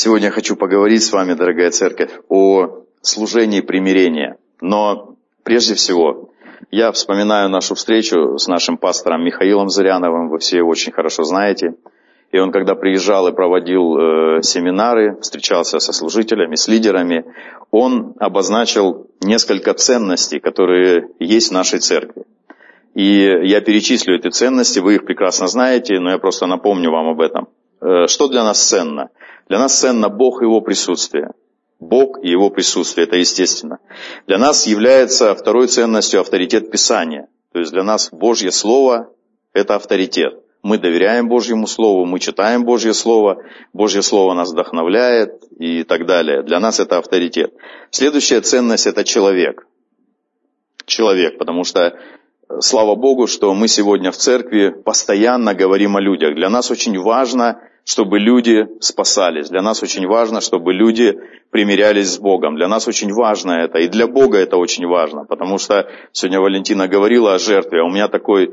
Сегодня я хочу поговорить с вами, дорогая церковь, о служении примирения. Но прежде всего, я вспоминаю нашу встречу с нашим пастором Михаилом Зыряновым, вы все его очень хорошо знаете. И он, когда приезжал и проводил семинары, встречался со служителями, с лидерами, он обозначил несколько ценностей, которые есть в нашей церкви. И я перечислю эти ценности, вы их прекрасно знаете, но я просто напомню вам об этом. Что для нас ценно? Для нас ценно Бог и Его присутствие. Бог и Его присутствие, это естественно. Для нас является второй ценностью авторитет Писания. То есть для нас Божье Слово – это авторитет. Мы доверяем Божьему Слову, мы читаем Божье Слово нас вдохновляет и так далее. Для нас это авторитет. Следующая ценность – это человек. Человек, потому что слава Богу, что мы сегодня в церкви постоянно говорим о людях. Для нас очень важно, чтобы люди спасались. Для нас очень важно, чтобы люди примирялись с Богом. Для нас очень важно это. И для Бога это очень важно. Потому что сегодня Валентина говорила о жертве. А у меня такой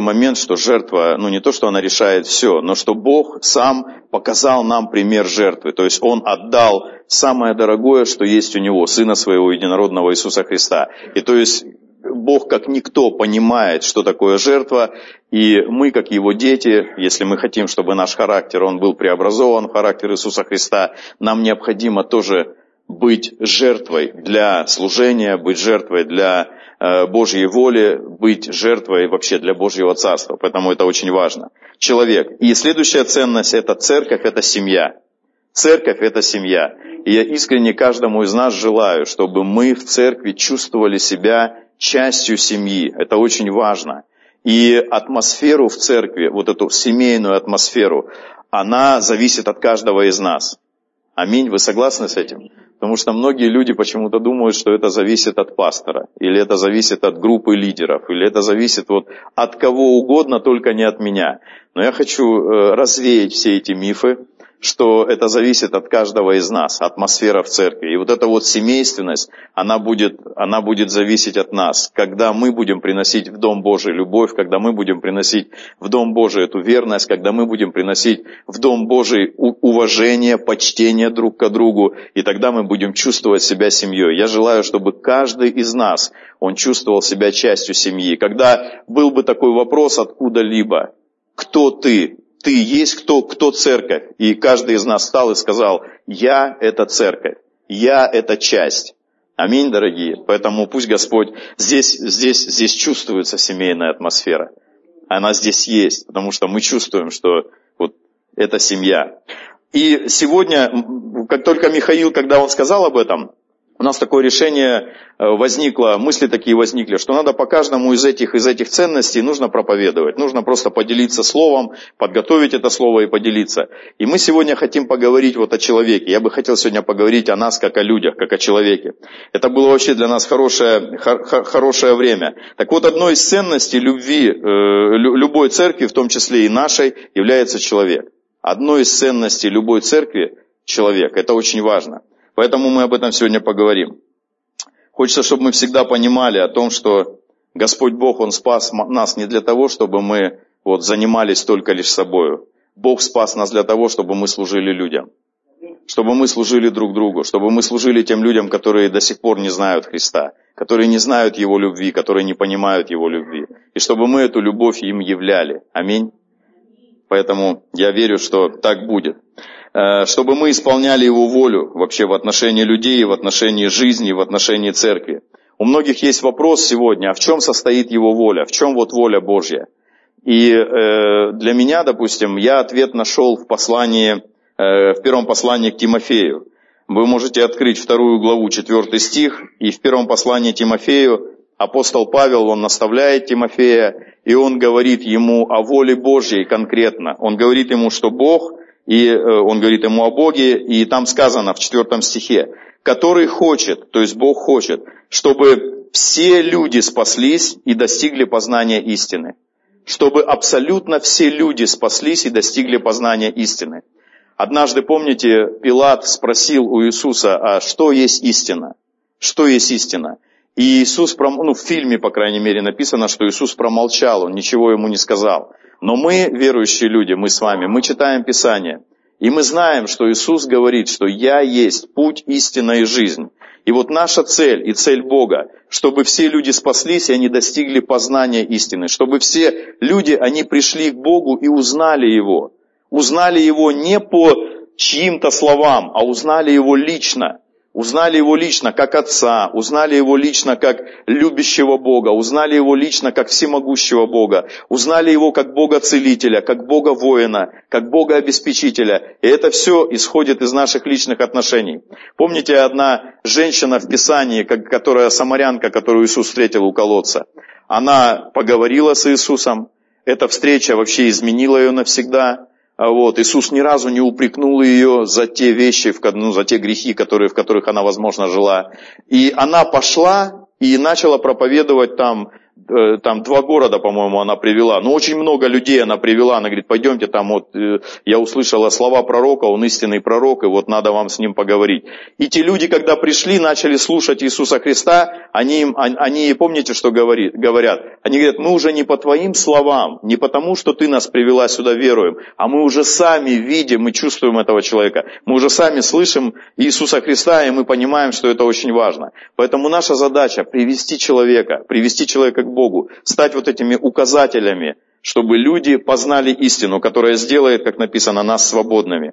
момент, что жертва, не то, что она решает все, но что Бог сам показал нам пример жертвы. То есть Он отдал самое дорогое, что есть у Него, Сына Своего Единородного Иисуса Христа. И то есть Бог, как никто, понимает, что такое жертва, и мы, как Его дети, если мы хотим, чтобы наш характер, он был преобразован в характер Иисуса Христа, нам необходимо тоже быть жертвой для служения, быть жертвой для Божьей воли, быть жертвой вообще для Божьего Царства, поэтому это очень важно. Человек. И следующая ценность – это церковь, это семья. Церковь – это семья. И я искренне каждому из нас желаю, чтобы мы в церкви чувствовали себя частью семьи, это очень важно. И атмосферу в церкви, вот эту семейную атмосферу, она зависит от каждого из нас. Аминь, вы согласны с этим? Потому что многие люди почему-то думают, что это зависит от пастора, или это зависит от группы лидеров, или это зависит от кого угодно, только не от меня. Но я хочу развеять все эти мифы, что это зависит от каждого из нас, атмосфера в церкви. И эта семейственность, она будет зависеть от нас. Когда мы будем приносить в Дом Божий любовь, когда мы будем приносить в Дом Божий эту верность, когда мы будем приносить в Дом Божий уважение, почтение друг к другу, и тогда мы будем чувствовать себя семьей. Я желаю, чтобы каждый из нас, он чувствовал себя частью семьи. Когда был бы такой вопрос откуда-либо, кто ты? Ты есть кто церковь. И каждый из нас встал и сказал, я – это церковь, я – это часть. Аминь, дорогие. Поэтому пусть Господь, здесь чувствуется семейная атмосфера. Она здесь есть, потому что мы чувствуем, что это семья. И сегодня, как только Михаил, когда он сказал об этом, у нас такое решение возникло, мысли такие возникли, что надо по каждому из этих ценностей нужно проповедовать. Нужно просто поделиться словом, подготовить это слово и поделиться. И мы сегодня хотим поговорить о человеке. Я бы хотел сегодня поговорить о нас, как о людях, как о человеке. Это было вообще для нас хорошее время. Так одной из ценностей любви любой церкви, в том числе и нашей, является человек. Одной из ценностей любой церкви – человек. Это очень важно. Поэтому мы об этом сегодня поговорим. Хочется, чтобы мы всегда понимали о том, что Господь Бог, Он спас нас не для того, чтобы мы занимались только лишь собою. Бог спас нас для того, чтобы мы служили людям, чтобы мы служили друг другу, чтобы мы служили тем людям, которые до сих пор не знают Христа, которые не знают Его любви, которые не понимают Его любви, и чтобы мы эту любовь им являли. Аминь. Поэтому я верю, что так будет. Чтобы мы исполняли Его волю вообще в отношении людей, в отношении жизни, в отношении церкви. У многих есть вопрос сегодня, а в чем состоит Его воля, в чем воля Божья. И для меня, допустим, я ответ нашел в первом послании к Тимофею. Вы можете открыть 2 главу, 4 стих, и в первом послании Тимофею апостол Павел, он наставляет Тимофея, и он говорит ему о воле Божьей конкретно. Он говорит ему, что Бог... И он говорит ему о Боге, и там сказано в 4 стихе, который хочет, то есть Бог хочет, чтобы все люди спаслись и достигли познания истины. Чтобы абсолютно все люди спаслись и достигли познания истины. Однажды, помните, Пилат спросил у Иисуса, а что есть истина? Что есть истина? И Иисус, в фильме, по крайней мере, написано, что Иисус промолчал, Он ничего ему не сказал. Но мы, верующие люди, мы с вами, мы читаем Писание, И мы знаем, что Иисус говорит, что «Я есть путь, истина и жизнь». И вот наша цель и цель Бога, чтобы все люди спаслись и они достигли познания истины, чтобы все люди, они пришли к Богу и узнали Его. Узнали Его не по чьим-то словам, а узнали Его лично. Узнали Его лично как Отца, узнали Его лично как любящего Бога, узнали Его лично как всемогущего Бога, узнали Его как Бога-целителя, как Бога-воина, как Бога-обеспечителя. И это все исходит из наших личных отношений. Помните, одна женщина в Писании, которая самарянка, которую Иисус встретил у колодца, она поговорила с Иисусом, эта встреча вообще изменила ее навсегда. Вот. Иисус ни разу не упрекнул ее за те вещи, за те грехи, в которых она, возможно, жила. И она пошла и начала проповедовать там 2 города, по-моему, она привела. Ну, очень много людей она привела. Она говорит, пойдемте, там вот я услышала слова пророка, он истинный пророк, и вот надо вам с ним поговорить. И те люди, когда пришли, начали слушать Иисуса Христа, они помните, что говорят? Они говорят, мы уже не по твоим словам, не потому, что ты нас привела сюда, веруем, а мы уже сами видим и чувствуем этого человека. Мы уже сами слышим Иисуса Христа, и мы понимаем, что это очень важно. Поэтому наша задача привести человека к Богу, стать вот этими указателями, чтобы люди познали истину, которая сделает, как написано, нас свободными.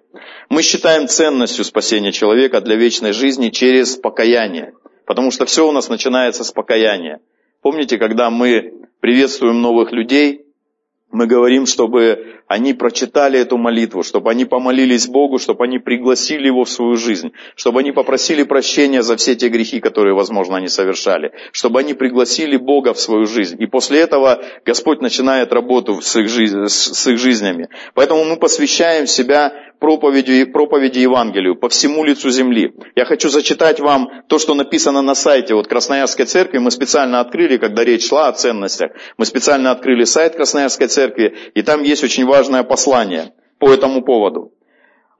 Мы считаем ценностью спасения человека для вечной жизни через покаяние, потому что все у нас начинается с покаяния. Помните, когда мы приветствуем новых людей, мы говорим, чтобы они прочитали эту молитву, чтобы они помолились Богу, чтобы они пригласили Его в свою жизнь, чтобы они попросили прощения за все те грехи, которые, возможно, они совершали, чтобы они пригласили Бога в свою жизнь. И после этого Господь начинает работу с их жизнями. Поэтому мы посвящаем себя проповеди Евангелию по всему лицу земли. Я хочу зачитать вам то, что написано на сайте вот Красноярской церкви. Мы специально открыли, когда речь шла о ценностях, мы специально открыли сайт Красноярской церкви, и там есть очень важное послание по этому поводу.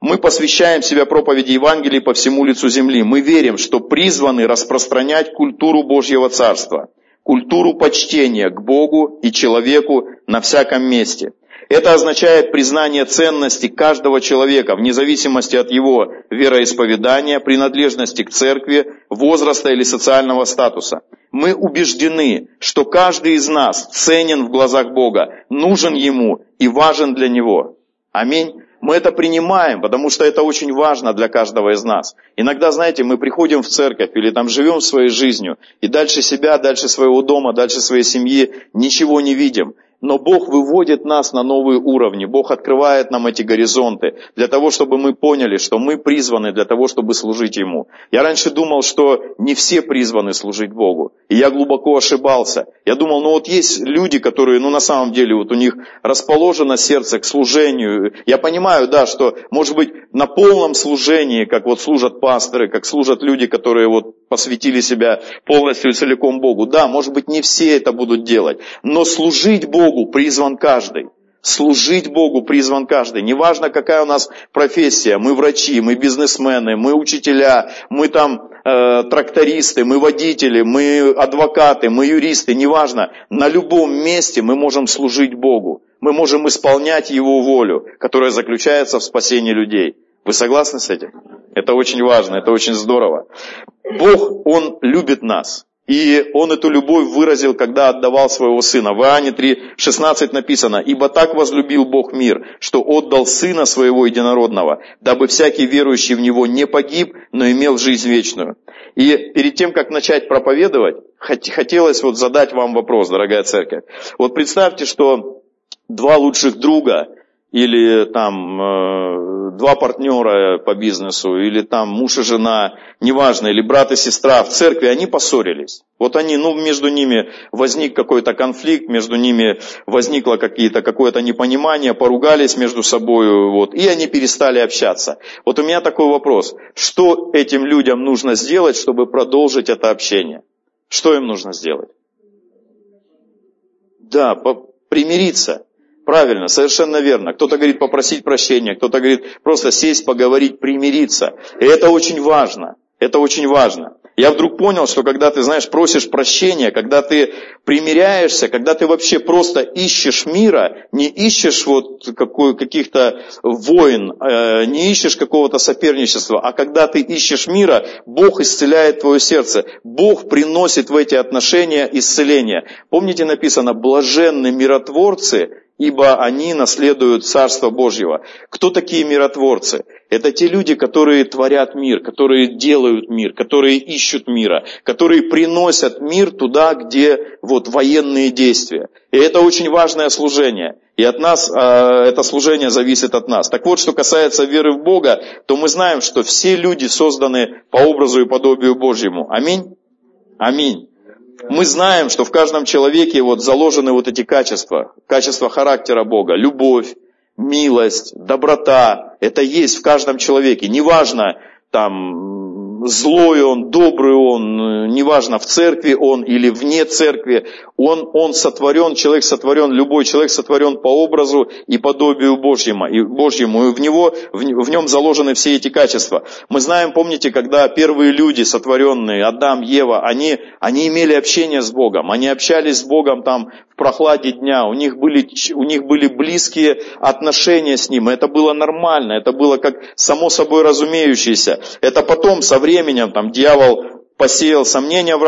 Мы посвящаем себя проповеди Евангелия по всему лицу земли. Мы верим, что призваны распространять культуру Божьего Царства, культуру почтения к Богу и человеку на всяком месте. Это означает признание ценности каждого человека, вне зависимости от его вероисповедания, принадлежности к церкви, возраста или социального статуса. Мы убеждены, что каждый из нас ценен в глазах Бога, нужен Ему и важен для Него. Аминь. Мы это принимаем, потому что это очень важно для каждого из нас. Иногда, знаете, мы приходим в церковь или там живем своей жизнью, и дальше себя, дальше своего дома, дальше своей семьи ничего не видим. Но Бог выводит нас на новые уровни, Бог открывает нам эти горизонты, для того, чтобы мы поняли, что мы призваны для того, чтобы служить Ему. Я раньше думал, что не все призваны служить Богу, и я глубоко ошибался. Я думал, есть люди, которые, на самом деле, у них расположено сердце к служению. Я понимаю, что, может быть, на полном служении, как служат пасторы, как служат люди, которые посвятили себя полностью и целиком Богу. Да, может быть, не все это будут делать, но служить Богу призван каждый. Служить Богу призван каждый. Неважно, какая у нас профессия. Мы врачи, мы бизнесмены, мы учителя, мы трактористы, мы водители, мы адвокаты, мы юристы. Неважно, на любом месте мы можем служить Богу. Мы можем исполнять Его волю, которая заключается в спасении людей. Вы согласны с этим? Это очень важно, это очень здорово. Бог, Он любит нас. И Он эту любовь выразил, когда отдавал Своего Сына. В Иоанне 3:16 написано: «Ибо так возлюбил Бог мир, что отдал Сына Своего Единородного, дабы всякий верующий в Него не погиб, но имел жизнь вечную». И перед тем, как начать проповедовать, хотелось задать вам вопрос, дорогая церковь. Представьте, что 2 лучших друга, или два партнера по бизнесу, или муж и жена, неважно, или брат и сестра в церкви, они поссорились. Между ними возник какой-то конфликт, между ними возникло какое-то непонимание, поругались между собой, и они перестали общаться. У меня такой вопрос: что этим людям нужно сделать, чтобы продолжить это общение? Что им нужно сделать? Да, примириться. Правильно, совершенно верно. Кто-то говорит попросить прощения, кто-то говорит просто сесть, поговорить, примириться. И это очень важно. Я вдруг понял, что когда ты, знаешь, просишь прощения, когда ты примиряешься, когда ты вообще просто ищешь мира, не ищешь вот каких-то войн, не ищешь какого-то соперничества, а когда ты ищешь мира, Бог исцеляет твое сердце, Бог приносит в эти отношения исцеление. Помните, написано «блаженны миротворцы», ибо они наследуют Царство Божьего. Кто такие миротворцы? Это те люди, которые творят мир, которые делают мир, которые ищут мира, которые приносят мир туда, где вот военные действия. И это очень важное служение. И от нас, это служение зависит от нас. Так вот, что касается веры в Бога, то мы знаем, что все люди созданы по образу и подобию Божьему. Аминь? Аминь. Мы знаем, что в каждом человеке вот заложены вот эти качества. Качества характера Бога. Любовь, милость, доброта. Это есть в каждом человеке. Неважно, там, злой он, добрый он, неважно, в церкви он или вне церкви. Он сотворен, человек сотворен, любой человек сотворен по образу и подобию Божьему. И в нем заложены все эти качества. Мы знаем, помните, когда первые люди сотворенные, Адам, Ева, они имели общение с Богом, они общались с Богом там в прохладе дня, у них были близкие отношения с Ним. Это было нормально, это было как само собой разумеющееся. Это потом, со временем, там, дьявол посеял сомнения в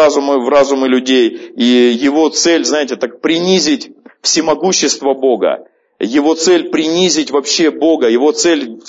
разумы людей, и его цель, знаете, так принизить всемогущество Бога, его цель принизить вообще Бога, его цель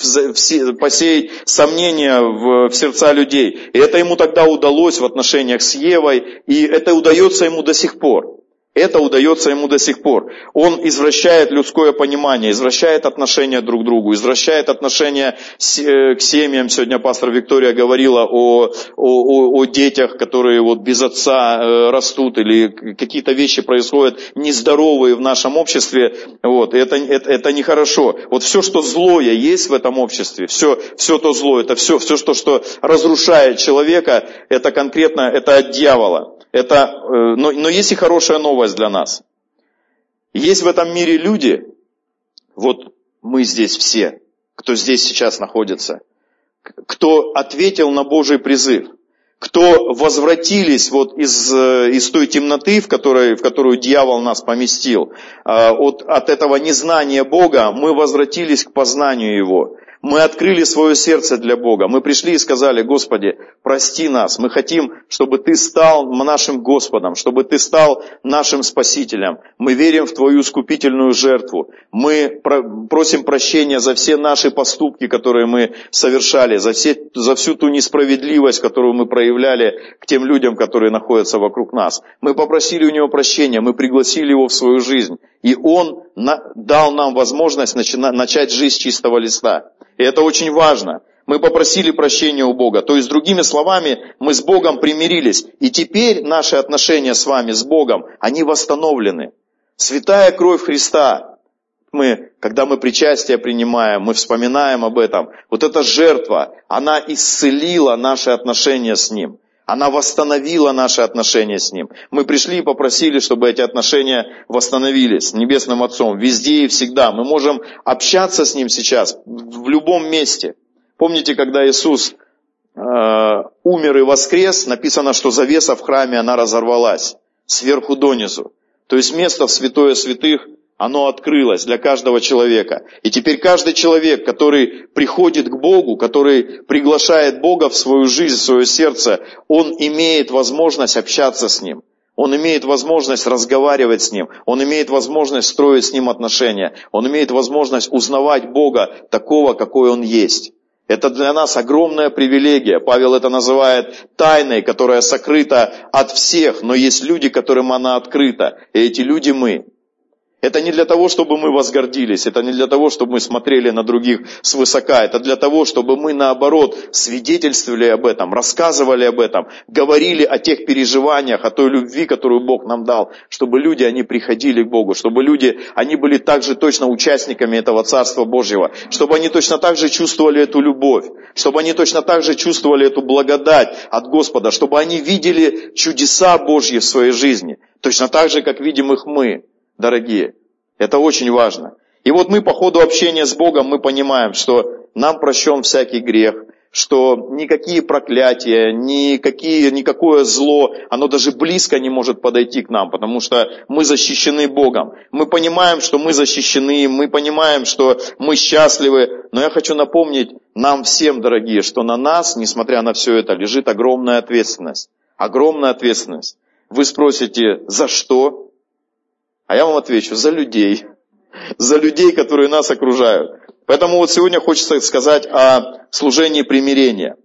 посеять сомнения в сердца людей. И это ему тогда удалось в отношениях с Евой, и это удается ему до сих пор. Это удается ему до сих пор. Он извращает людское понимание, извращает отношения друг к другу, извращает отношения к семьям. Сегодня пастор Виктория говорила о детях, которые вот без отца растут, или какие-то вещи происходят нездоровые в нашем обществе. Вот. Это нехорошо. Вот все, что злое есть в этом обществе, все то зло, это все, что разрушает человека, это конкретно это от дьявола. Но есть и хорошая новость для нас. Есть в этом мире люди, вот мы здесь все, кто здесь сейчас находится, кто ответил на Божий призыв, кто возвратились вот из той темноты, в которую дьявол нас поместил, от этого незнания Бога мы возвратились к познанию Его. Мы открыли свое сердце для Бога. Мы пришли и сказали: Господи, прости нас. Мы хотим, чтобы Ты стал нашим Господом, чтобы Ты стал нашим Спасителем. Мы верим в Твою искупительную жертву. Мы просим прощения за все наши поступки, которые мы совершали, за всю ту несправедливость, которую мы проявляли к тем людям, которые находятся вокруг нас. Мы попросили у Него прощения, мы пригласили Его в свою жизнь. И Он дал нам возможность начать жизнь с чистого листа. И это очень важно. Мы попросили прощения у Бога. То есть, другими словами, мы с Богом примирились. И теперь наши отношения с вами, с Богом, они восстановлены. Святая кровь Христа, когда мы причастие принимаем, мы вспоминаем об этом. Вот эта жертва, она исцелила наши отношения с Ним. Она восстановила наши отношения с Ним. Мы пришли и попросили, чтобы эти отношения восстановились с Небесным Отцом везде и всегда. Мы можем общаться с Ним сейчас в любом месте. Помните, когда Иисус умер и воскрес, написано, что завеса в храме, она разорвалась сверху донизу. То есть место в святое святых, оно открылось для каждого человека. И теперь каждый человек, который приходит к Богу, который приглашает Бога в свою жизнь, в свое сердце, он имеет возможность общаться с Ним. Он имеет возможность разговаривать с Ним. Он имеет возможность строить с Ним отношения. Он имеет возможность узнавать Бога такого, какой Он есть. Это для нас огромная привилегия. Павел это называет тайной, которая сокрыта от всех, но есть люди, которым она открыта. И эти люди мы. Это не для того, чтобы мы возгордились, это не для того, чтобы мы смотрели на других свысока, это для того, чтобы мы, наоборот, свидетельствовали об этом, рассказывали об этом, говорили о тех переживаниях, о той любви, которую Бог нам дал, чтобы люди, они приходили к Богу, чтобы люди, они были также точно участниками этого Царства Божьего, чтобы они точно так же чувствовали эту любовь, чтобы они точно так же чувствовали эту благодать от Господа, чтобы они видели чудеса Божьи в своей жизни, точно так же, как видим их мы. Дорогие, это очень важно. И вот мы по ходу общения с Богом, мы понимаем, что нам прощен всякий грех, что никакие проклятия, никакое зло, оно даже близко не может подойти к нам, потому что мы защищены Богом. Мы понимаем, что мы защищены, мы понимаем, что мы счастливы. Но я хочу напомнить нам всем, дорогие, что на нас, несмотря на все это, лежит огромная ответственность. Огромная ответственность. Вы спросите, за что? А я вам отвечу, за людей. За людей, которые нас окружают. Поэтому вот сегодня хочется сказать о служении примирения.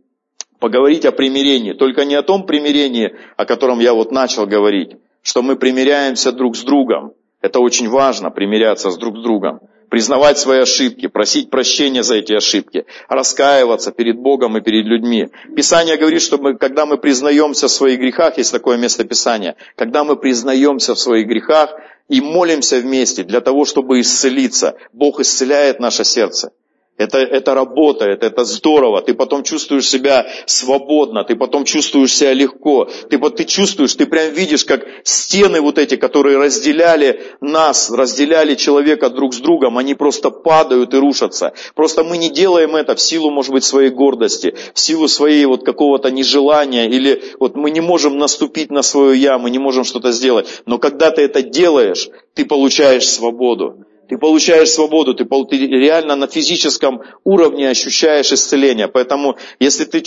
Поговорить о примирении. Только не о том примирении, о котором я вот начал говорить. Что мы примиряемся друг с другом. Это очень важно, примиряться друг с другом. Признавать свои ошибки, просить прощения за эти ошибки. Раскаиваться перед Богом и перед людьми. Писание говорит, что когда мы признаемся в своих грехах, есть такое место Писания. Когда мы признаемся в своих грехах, и молимся вместе для того, чтобы исцелиться. Бог исцеляет наше сердце. Это работает, это здорово. Ты потом чувствуешь себя свободно, ты потом чувствуешь себя легко. Ты чувствуешь, ты прям видишь, как стены вот эти, которые разделяли нас, разделяли человека друг с другом, они просто падают и рушатся. Просто мы не делаем это в силу, может быть, своей гордости, в силу своей вот какого-то нежелания, или вот мы не можем наступить на свое «я», мы не можем что-то сделать. Но когда ты это делаешь, ты получаешь свободу. Ты получаешь свободу, ты реально на физическом уровне ощущаешь исцеление. Поэтому, если ты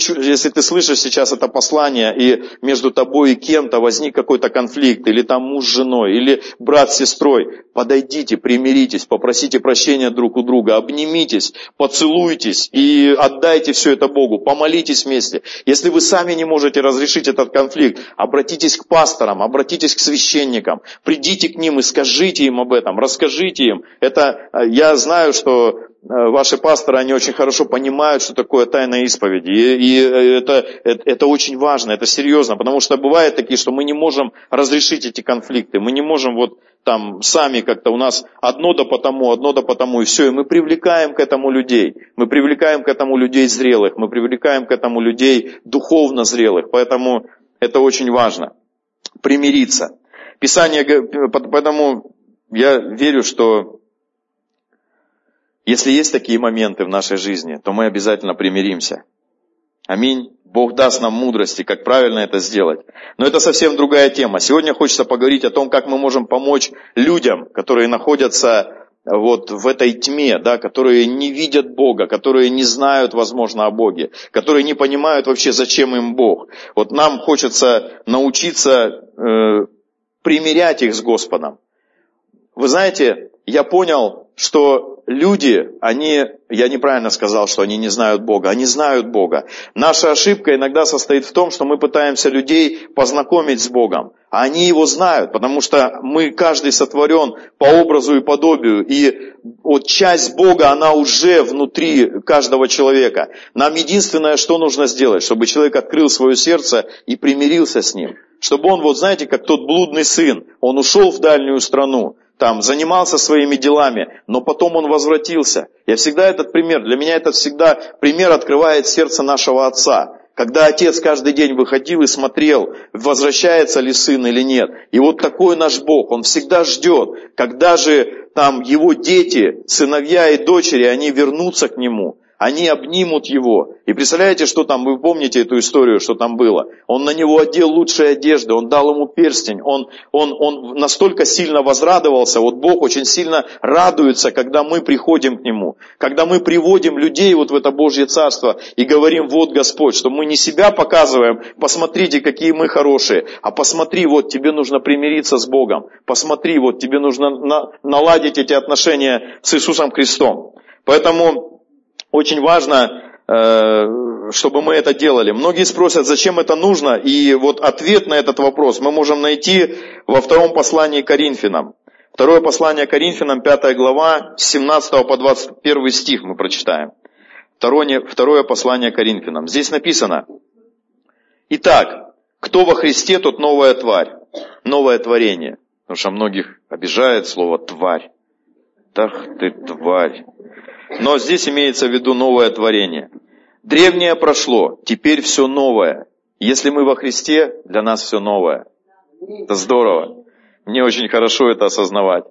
слышишь сейчас это послание, и между тобой и кем-то возник какой-то конфликт, или там муж с женой, или брат с сестрой, подойдите, примиритесь, попросите прощения друг у друга, обнимитесь, поцелуйтесь и отдайте все это Богу, помолитесь вместе. Если вы сами не можете разрешить этот конфликт, обратитесь к пасторам, обратитесь к священникам, придите к ним и скажите им об этом, расскажите им. Это, я знаю, что ваши пасторы, они очень хорошо понимают, что такое тайная исповедь. И это очень важно, это серьезно, потому что бывают такие, что мы не можем разрешить эти конфликты, мы не можем вот там сами как-то, у нас одно да потому, и все, и мы привлекаем к этому людей. Мы привлекаем к этому людей зрелых, мы привлекаем к этому людей духовно зрелых, поэтому это очень важно. Примириться. Писание, поэтому... Я верю, что если есть такие моменты в нашей жизни, то мы обязательно примиримся. Аминь. Бог даст нам мудрости, как правильно это сделать. Но это совсем другая тема. Сегодня хочется поговорить о том, как мы можем помочь людям, которые находятся вот в этой тьме, да, которые не видят Бога, которые не знают, возможно, о Боге, которые не понимают вообще, зачем им Бог. Вот нам хочется научиться примирять их с Господом. Вы знаете, я понял, что люди, я неправильно сказал, что они не знают Бога, они знают Бога. Наша ошибка иногда состоит в том, что мы пытаемся людей познакомить с Богом, а они его знают, потому что мы, каждый сотворен по образу и подобию, и вот часть Бога, она уже внутри каждого человека. Нам единственное, что нужно сделать, чтобы человек открыл свое сердце и примирился с ним, чтобы он, вот знаете, как тот блудный сын, он ушел в дальнюю страну, там, занимался своими делами, но потом он возвратился. Я всегда этот пример, для меня это всегда пример открывает сердце нашего отца. Когда отец каждый день выходил и смотрел, возвращается ли сын или нет. И вот такой наш Бог, он всегда ждет, когда же там его дети, сыновья и дочери, они вернутся к нему. Они обнимут его. И представляете, что там, вы помните эту историю, что там было? Он на него одел лучшие одежды, он дал ему перстень, он настолько сильно возрадовался. Вот Бог очень сильно радуется, когда мы приходим к Нему, когда мы приводим людей вот в это Божье Царство и говорим, вот Господь, что мы не себя показываем, посмотрите, какие мы хорошие, а посмотри, вот тебе нужно примириться с Богом, посмотри, вот тебе нужно наладить эти отношения с Иисусом Христом. Поэтому... очень важно, чтобы мы это делали. Многие спросят, зачем это нужно, и вот ответ на этот вопрос мы можем найти во втором послании к Коринфянам. Второе послание к Коринфянам, 5 глава, с 17 по 21 стих мы прочитаем. Второе послание к Коринфянам. Здесь написано: «Итак, кто во Христе, тот новая тварь, новое творение». Потому что многих обижает слово «тварь». «Ах ты, тварь». Но здесь имеется в виду новое творение. Древнее прошло, теперь все новое. Если мы во Христе, для нас все новое. Это здорово. Мне очень хорошо это осознавать.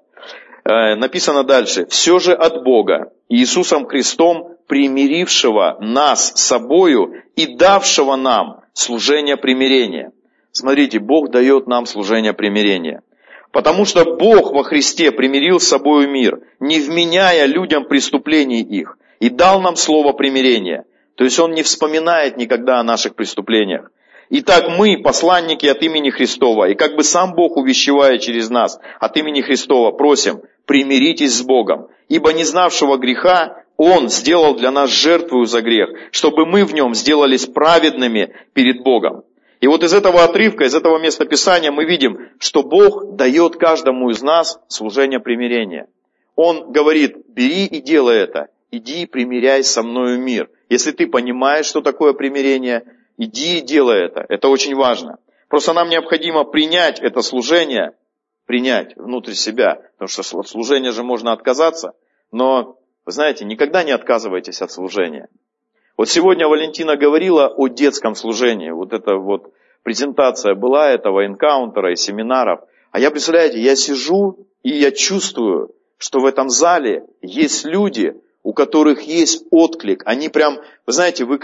Написано дальше. «Все же от Бога, Иисусом Христом, примирившего нас с собою и давшего нам служение примирения». Смотрите, Бог дает нам служение примирения. «Потому что Бог во Христе примирил с собою мир, не вменяя людям преступлений их, и дал нам слово примирения». То есть Он не вспоминает никогда о наших преступлениях. «Итак, мы, посланники от имени Христова, и как бы сам Бог, увещевая через нас от имени Христова, просим, примиритесь с Богом, ибо не знавшего греха Он сделал для нас жертвою за грех, чтобы мы в нем сделались праведными перед Богом». И вот из этого отрывка, из этого места Писания мы видим, что Бог дает каждому из нас служение примирения. Он говорит: бери и делай это, иди и примиряй со мною мир. Если ты понимаешь, что такое примирение, иди и делай это очень важно. Просто нам необходимо принять это служение, принять внутрь себя, потому что от служения же можно отказаться, но, вы знаете, никогда не отказывайтесь от служения. Вот сегодня Валентина говорила о детском служении. Вот эта вот презентация была этого энкаунтера и семинаров. А я, представляете, я сижу и я чувствую, что в этом зале есть люди, у которых есть отклик. Они прям, вы знаете, вы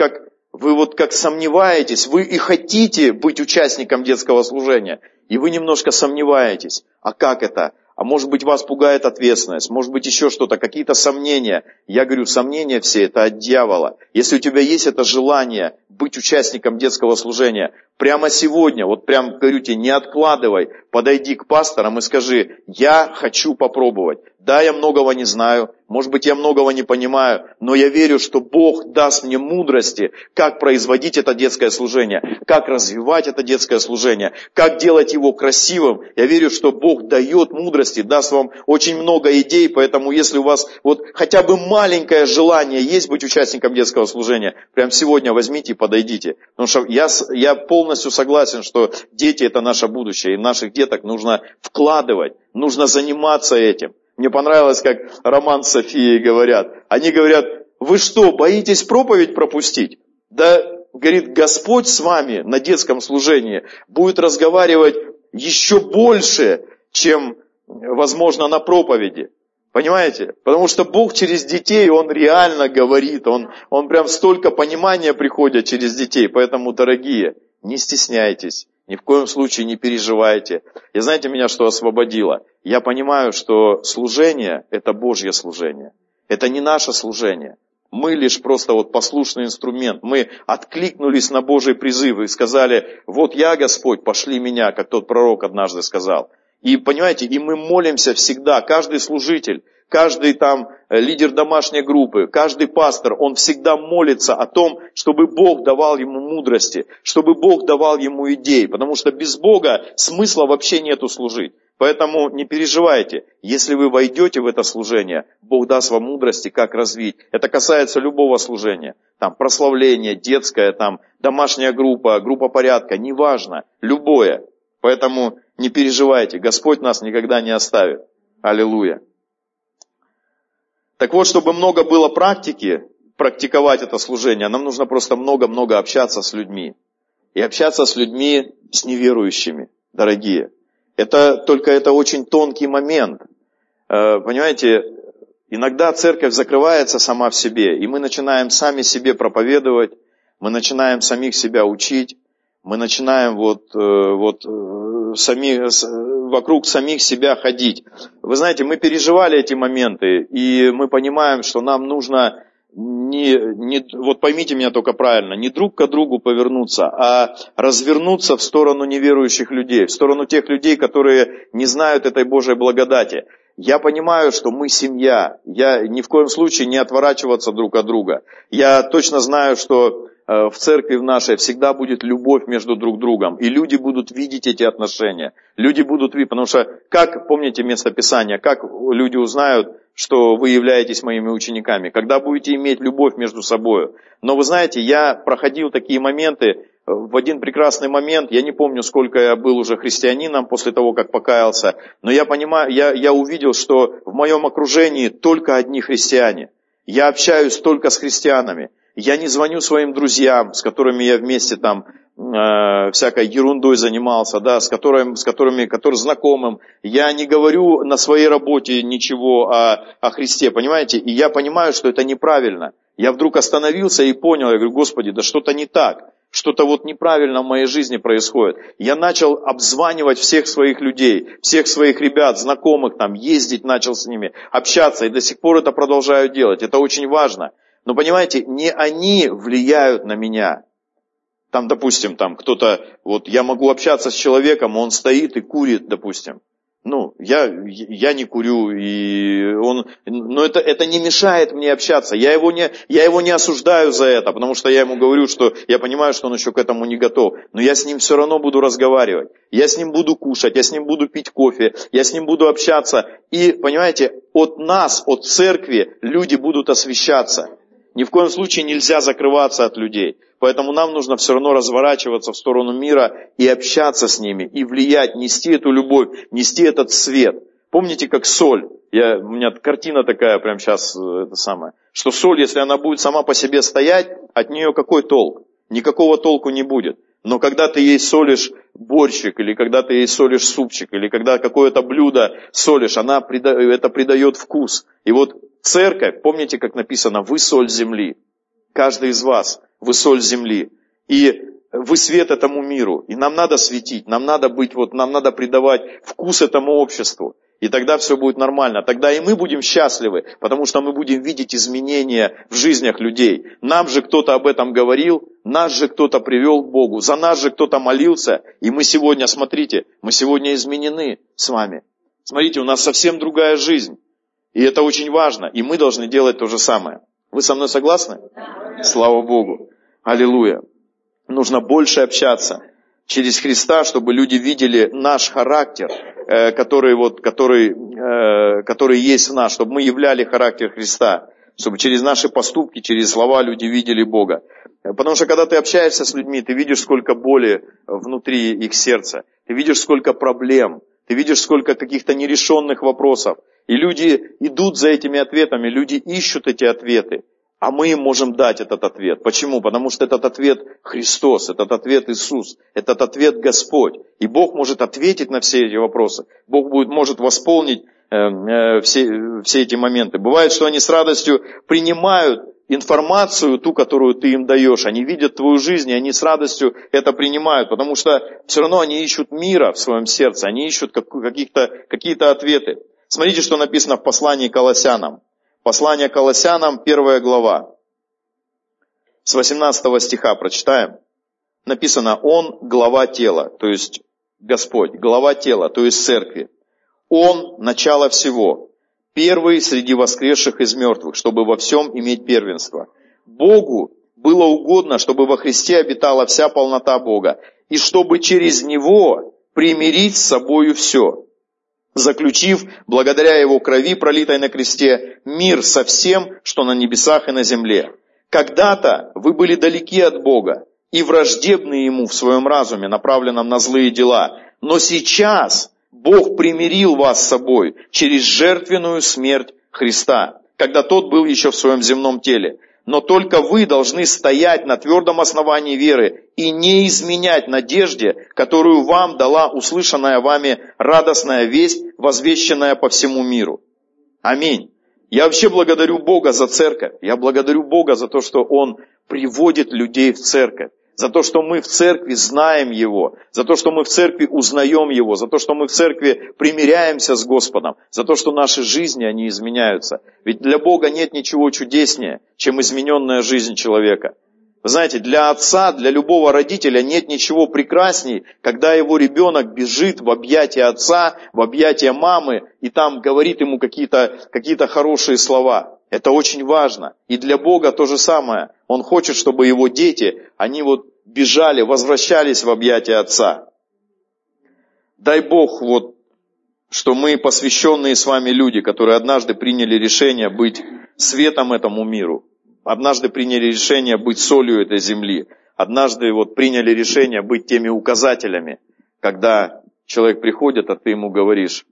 вот как сомневаетесь, вы и хотите быть участником детского служения, и вы немножко сомневаетесь. А как это? А может быть, вас пугает ответственность, может быть, еще что-то, какие-то сомнения. Я говорю, сомнения все это от дьявола. Если у тебя есть это желание быть участником детского служения, прямо сегодня, вот прям говорю тебе, не откладывай, подойди к пасторам и скажи: я хочу попробовать. Да, я многого не знаю, может быть, я многого не понимаю, но я верю, что Бог даст мне мудрости, как производить это детское служение, как развивать это детское служение, как делать его красивым. Я верю, что Бог дает мудрости, даст вам очень много идей, поэтому если у вас вот хотя бы маленькое желание есть быть участником детского служения, прямо сегодня возьмите и подойдите. Потому что я полностью согласен, что дети – это наше будущее, и наших деток нужно вкладывать, нужно заниматься этим. Мне понравилось, как Роман с Софией говорят. Они говорят: вы что, боитесь проповедь пропустить? Да, говорит, Господь с вами на детском служении будет разговаривать еще больше, чем, возможно, на проповеди. Понимаете? Потому что Бог через детей, Он реально говорит. Он прям столько понимания приходит через детей. Поэтому, дорогие, не стесняйтесь. Ни в коем случае не переживайте. И знаете, меня что освободило? Я понимаю, что служение – это Божье служение. Это не наше служение. Мы лишь просто вот послушный инструмент. Мы откликнулись на Божий призыв и сказали: вот я, Господь, пошли меня, как тот пророк однажды сказал. И понимаете, и мы молимся всегда, каждый служитель, каждый там лидер домашней группы, каждый пастор, он всегда молится о том, чтобы Бог давал ему мудрости, чтобы Бог давал ему идей, потому что без Бога смысла вообще нету служить. Поэтому не переживайте, если вы войдете в это служение, Бог даст вам мудрости, как развить. Это касается любого служения. Там прославление, детское, там домашняя группа, группа порядка, неважно, любое. Поэтому не переживайте, Господь нас никогда не оставит. Аллилуйя. Так вот, чтобы много было практики, практиковать это служение, нам нужно просто много-много общаться с людьми. И общаться с людьми, с неверующими, дорогие. Это очень тонкий момент. Понимаете, иногда церковь закрывается сама в себе, и мы начинаем сами себе проповедовать, мы начинаем самих себя учить, мы начинаем вокруг самих себя ходить. Вы знаете, мы переживали эти моменты, и мы понимаем, что нам нужно, вот поймите меня только правильно, не друг к другу повернуться, а развернуться в сторону неверующих людей, в сторону тех людей, которые не знают этой Божьей благодати. Я понимаю, что мы семья, я ни в коем случае не отворачиваться друг от друга. Я точно знаю, что в церкви в нашей всегда будет любовь между друг другом, и люди будут видеть эти отношения. Люди будут видеть, потому что, как, помните место Писания, как люди узнают, что вы являетесь моими учениками, когда будете иметь любовь между собой. Но вы знаете, я проходил такие моменты, в один прекрасный момент, я не помню, сколько я был уже христианином после того, как покаялся, но я понимаю, я увидел, что в моем окружении только одни христиане. Я общаюсь только с христианами. Я не звоню своим друзьям, с которыми я вместе там всякой ерундой занимался, да, с которыми знакомым. Я не говорю на своей работе ничего о Христе, понимаете? И я понимаю, что это неправильно. Я вдруг остановился и понял, я говорю, Господи, да что-то не так, что-то вот неправильно в моей жизни происходит. Я начал обзванивать всех своих людей, всех своих ребят, знакомых там, ездить начал с ними, общаться, и до сих пор это продолжаю делать, это очень важно. Но понимаете, не они влияют на меня. Там, допустим, там кто-то, вот я могу общаться с человеком, он стоит и курит, допустим. Ну, я не курю, и он, но это не мешает мне общаться. Я его не осуждаю за это, потому что я ему говорю, что я понимаю, что он еще к этому не готов. Но я с ним все равно буду разговаривать, я с ним буду кушать, я с ним буду пить кофе, я с ним буду общаться. И, понимаете, от нас, от церкви люди будут освещаться. Ни в коем случае нельзя закрываться от людей. Поэтому нам нужно все равно разворачиваться в сторону мира и общаться с ними, и влиять, нести эту любовь, нести этот свет. Помните, как соль? У меня картина такая прямо сейчас, что соль, если она будет сама по себе стоять, от нее какой толк? Никакого толку не будет. Но когда ты ей солишь борщик, или когда ты ей солишь супчик, или когда какое-то блюдо солишь, это придает вкус. И вот церковь, помните, как написано, вы соль земли. Каждый из вас, вы соль земли. И вы свет этому миру. И нам надо светить, нам надо придавать вкус этому обществу. И тогда все будет нормально. Тогда и мы будем счастливы, потому что мы будем видеть изменения в жизнях людей. Нам же кто-то об этом говорил, нас же кто-то привел к Богу, за нас же кто-то молился. И мы сегодня, смотрите, мы сегодня изменены с вами. Смотрите, у нас совсем другая жизнь. И это очень важно. И мы должны делать то же самое. Вы со мной согласны? Да. Слава Богу. Аллилуйя. Нужно больше общаться через Христа, чтобы люди видели наш характер, который есть в нас, чтобы мы являли характер Христа, чтобы через наши поступки, через слова люди видели Бога. Потому что когда ты общаешься с людьми, ты видишь, сколько боли внутри их сердца, ты видишь, сколько проблем, ты видишь, сколько каких-то нерешенных вопросов. И люди идут за этими ответами, люди ищут эти ответы, а мы им можем дать этот ответ. Почему? Потому что этот ответ Христос, этот ответ Иисус, этот ответ Господь. И Бог может ответить на все эти вопросы, Бог может восполнить все эти моменты. Бывает, что они с радостью принимают информацию, ту, которую ты им даешь, они видят твою жизнь, и они с радостью это принимают, потому что все равно они ищут мира в своем сердце, они ищут какие-то ответы. Смотрите, что написано в послании к Колоссянам. Послание к Колоссянам, 1 глава. С 18 стиха прочитаем. Написано, Он глава тела, то есть Господь, глава тела, то есть церкви. Он начало всего, первый среди воскресших из мертвых, чтобы во всем иметь первенство. Богу было угодно, чтобы во Христе обитала вся полнота Бога, и чтобы через Него примирить с собою все, заключив, благодаря Его крови, пролитой на кресте, мир со всем, что на небесах и на земле. Когда-то вы были далеки от Бога и враждебны Ему в своем разуме, направленном на злые дела, но сейчас Бог примирил вас с собой через жертвенную смерть Христа, когда Тот был еще в своем земном теле. Но только вы должны стоять на твердом основании веры и не изменять надежде, которую вам дала услышанная вами радостная весть, возвещенная по всему миру. Аминь. Я вообще благодарю Бога за церковь. Я благодарю Бога за то, что Он приводит людей в церковь. За то, что мы в церкви знаем Его, за то, что мы в церкви узнаем Его, за то, что мы в церкви примиряемся с Господом, за то, что наши жизни, они изменяются. Ведь для Бога нет ничего чудеснее, чем измененная жизнь человека. Вы знаете, для отца, для любого родителя нет ничего прекрасней, когда его ребенок бежит в объятия отца, в объятия мамы, и там говорит ему какие-то хорошие слова. Это очень важно. И для Бога то же самое. Он хочет, чтобы Его дети, они вот бежали, возвращались в объятия Отца. Дай Бог, что мы посвященные с вами люди, которые однажды приняли решение быть светом этому миру. Однажды приняли решение быть солью этой земли. Однажды приняли решение быть теми указателями, когда человек приходит, а ты ему говоришь: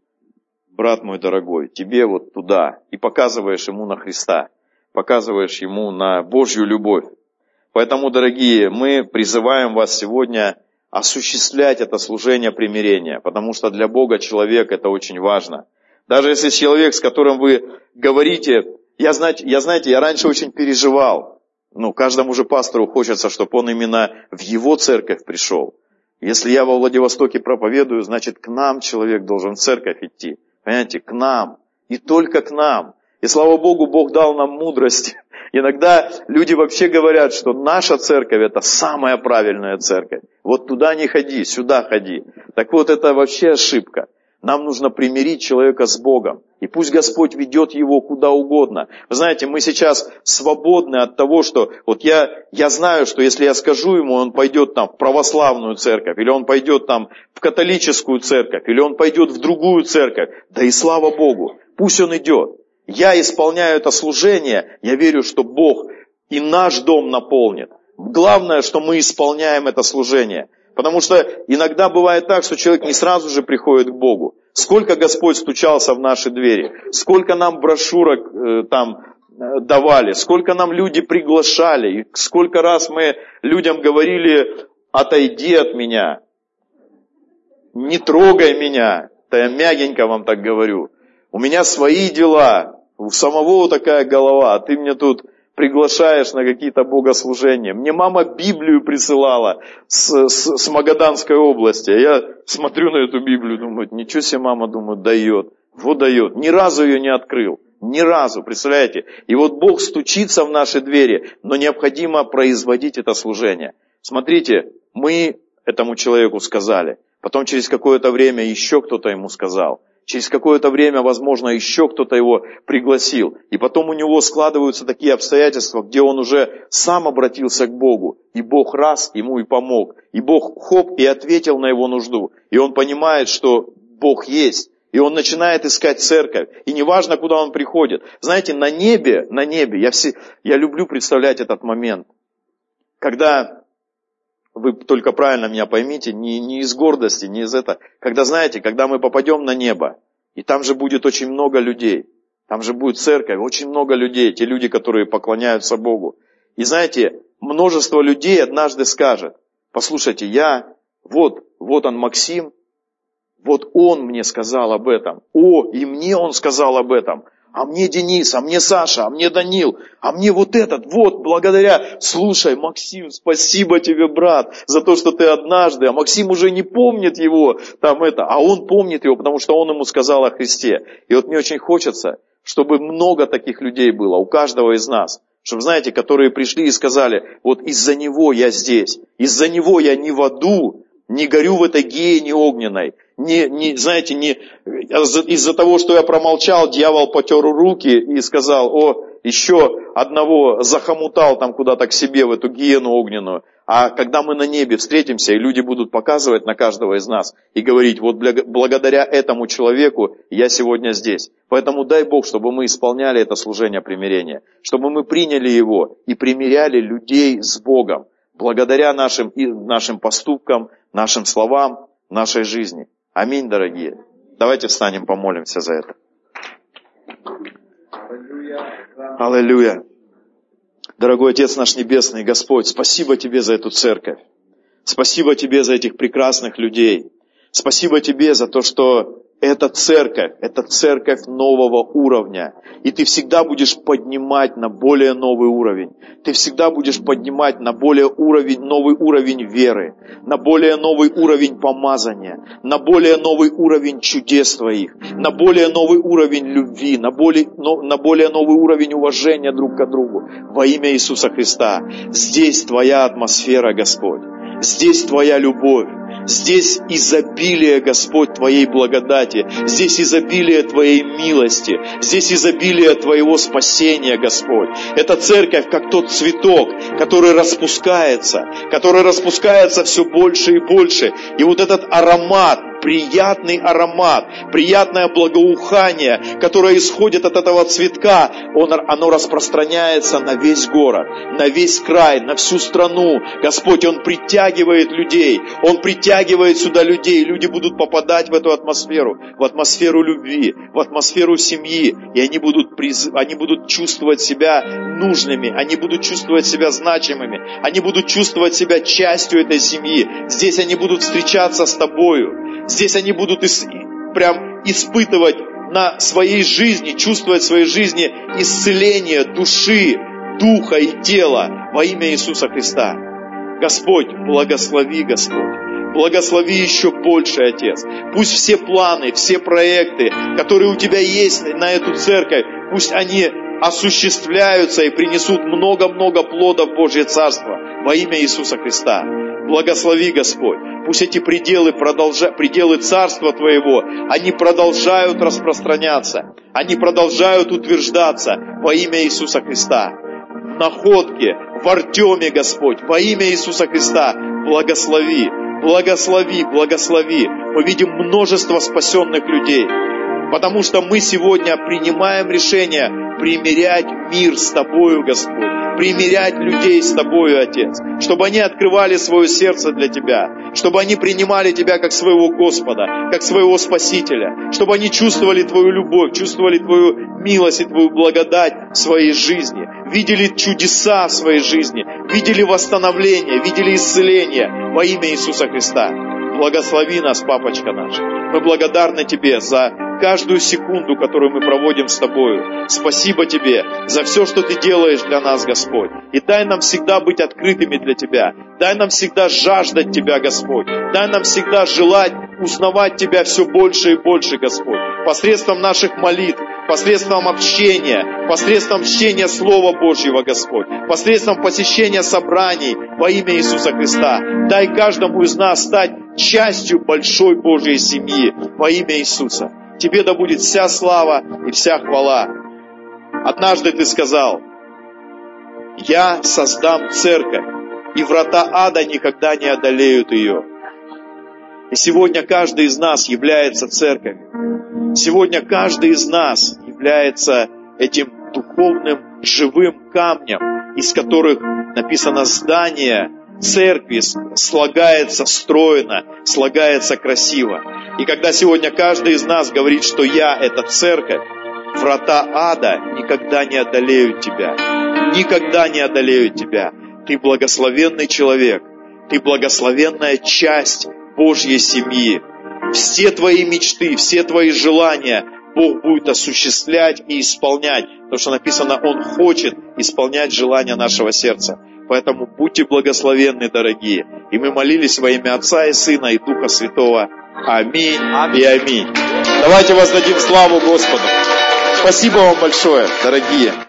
брат мой дорогой, тебе туда, и показываешь ему на Христа, показываешь ему на Божью любовь. Поэтому, дорогие, мы призываем вас сегодня осуществлять это служение примирения, потому что для Бога человек это очень важно. Даже если человек, с которым вы говорите Я раньше очень переживал. Ну, каждому же пастору хочется, чтобы он именно в его церковь пришел. Если я во Владивостоке проповедую, значит, к нам человек должен в церковь идти. Понимаете, к нам. И только к нам. И слава Богу, Бог дал нам мудрость. Иногда люди вообще говорят, что наша церковь – это самая правильная церковь. Вот туда не ходи, сюда ходи. Так вот, это вообще ошибка. Нам нужно примирить человека с Богом. И пусть Господь ведет его куда угодно. Вы знаете, мы сейчас свободны от того, что вот я знаю, что если я скажу ему, он пойдет там в православную церковь, или он пойдет там в католическую церковь, или он пойдет в другую церковь. Да и слава Богу, пусть он идет. Я исполняю это служение, я верю, что Бог и наш дом наполнит. Главное, что мы исполняем это служение. Потому что иногда бывает так, что человек не сразу же приходит к Богу. Сколько Господь стучался в наши двери, сколько нам брошюрок давали, сколько нам люди приглашали, и сколько раз мы людям говорили: отойди от меня, не трогай меня, то я мягенько вам так говорю. У меня свои дела, у самого такая голова, а ты меня тут приглашаешь на какие-то богослужения. Мне мама Библию присылала с Магаданской области. Я смотрю на эту Библию, думаю, ничего себе мама, думаю, дает. Вот дает. Ни разу ее не открыл. Ни разу, представляете? И вот Бог стучится в наши двери, но необходимо производить это служение. Смотрите, мы этому человеку сказали. Потом через какое-то время еще кто-то ему сказал. Через какое-то время, возможно, еще кто-то его пригласил. И потом у него складываются такие обстоятельства, где он уже сам обратился к Богу. И Бог раз ему и помог. И Бог хоп и ответил на его нужду. И он понимает, что Бог есть. И он начинает искать церковь. И неважно, куда он приходит. Знаете, на небе, я люблю представлять этот момент. Когда... Вы только правильно меня поймите, не из гордости, не из этого. Когда мы попадем на небо, и там же будет очень много людей, там же будет церковь, очень много людей, те люди, которые поклоняются Богу. И знаете, множество людей однажды скажет: послушайте, вот он Максим, вот он мне сказал об этом, и мне он сказал об этом. А мне Денис, а мне Саша, а мне Данил, а мне вот этот, благодаря. Слушай, Максим, спасибо тебе, брат, за то, что ты однажды. А Максим уже не помнит его, а он помнит его, потому что он ему сказал о Христе. И вот мне очень хочется, чтобы много таких людей было, у каждого из нас. Чтобы, знаете, которые пришли и сказали: вот из-за него я здесь, из-за него я не в аду, не горю в этой геенне огненной. Из-за того, что я промолчал, дьявол потер руки и сказал: еще одного захомутал там куда-то к себе в эту гиену огненную. А когда мы на небе встретимся, и люди будут показывать на каждого из нас и говорить: вот благодаря этому человеку я сегодня здесь. Поэтому дай Бог, чтобы мы исполняли это служение примирения, чтобы мы приняли его и примиряли людей с Богом, благодаря нашим поступкам, нашим словам, нашей жизни. Аминь, дорогие. Давайте встанем, помолимся за это. Аллилуйя. Дорогой Отец наш Небесный, Господь, спасибо Тебе за эту церковь. Спасибо Тебе за этих прекрасных людей. Спасибо Тебе за то, что это церковь нового уровня. И Ты всегда будешь поднимать на более новый уровень. Ты всегда будешь поднимать на более новый уровень веры, на более новый уровень помазания, на более новый уровень чудес Твоих, на более новый уровень любви, на более новый уровень уважения друг к другу. Во имя Иисуса Христа. Здесь Твоя атмосфера, Господь. Здесь Твоя любовь. Здесь изобилие, Господь, Твоей благодати. Здесь изобилие Твоей милости. Здесь изобилие Твоего спасения, Господь. Эта церковь, как тот цветок, который распускается все больше и больше. И вот этот аромат, приятный аромат, приятное благоухание, которое исходит от этого цветка, оно распространяется на весь город, на весь край, на всю страну. Господь, Он притягивает людей, Он притягивает сюда людей, люди будут попадать в эту атмосферу, в атмосферу любви, в атмосферу семьи, и они будут чувствовать себя нужными, они будут чувствовать себя значимыми, они будут чувствовать себя частью этой семьи. Здесь они будут встречаться с Тобою. Здесь они будут испытывать на своей жизни, чувствовать в своей жизни исцеление души, духа и тела во имя Иисуса Христа. Господь, благослови, Господь. Благослови еще больше, Отец. Пусть все планы, все проекты, которые у Тебя есть на эту церковь, пусть они осуществляются и принесут много-много плодов Божьего Царства во имя Иисуса Христа. Благослови, Господь. Пусть эти пределы Царства Твоего, они продолжают распространяться, они продолжают утверждаться во имя Иисуса Христа. В Находке, в Артеме, Господь, во имя Иисуса Христа, благослови. Благослови, благослови. Мы видим множество спасенных людей, потому что мы сегодня принимаем решение примирять мир с Тобою, Господь, примирять людей с Тобою, Отец, чтобы они открывали свое сердце для Тебя, чтобы они принимали Тебя как своего Господа, как своего Спасителя, чтобы они чувствовали Твою любовь, чувствовали Твою милость и Твою благодать в своей жизни, видели чудеса в своей жизни, видели восстановление, видели исцеление во имя Иисуса Христа. Благослови нас, Папочка наш. Мы благодарны Тебе за каждую секунду, которую мы проводим с Тобою. Спасибо Тебе за все, что Ты делаешь для нас, Господь. И дай нам всегда быть открытыми для Тебя. Дай нам всегда жаждать Тебя, Господь. Дай нам всегда желать узнавать Тебя все больше и больше, Господь. Посредством наших молитв, посредством общения, посредством чтения Слова Божьего, Господь, посредством посещения собраний во имя Иисуса Христа. Дай каждому из нас стать частью большой Божьей семьи во имя Иисуса. Тебе да будет вся слава и вся хвала. Однажды Ты сказал: «Я создам церковь, и врата ада никогда не одолеют ее». И сегодня каждый из нас является церковью. Сегодня каждый из нас является этим духовным живым камнем, из которых, написано, здание церкви слагается стройно, слагается красиво. И когда сегодня каждый из нас говорит, что «я – это церковь», врата ада никогда не одолеют тебя. Никогда не одолеют тебя. Ты благословенный человек. Ты благословенная часть Божьей семьи. Все твои мечты, все твои желания Бог будет осуществлять и исполнять, потому что написано, Он хочет исполнять желания нашего сердца. Поэтому будьте благословенны, дорогие. И мы молились во имя Отца и Сына и Духа Святого. Аминь, аминь. И аминь. Давайте воздадим славу Господу. Спасибо вам большое, дорогие.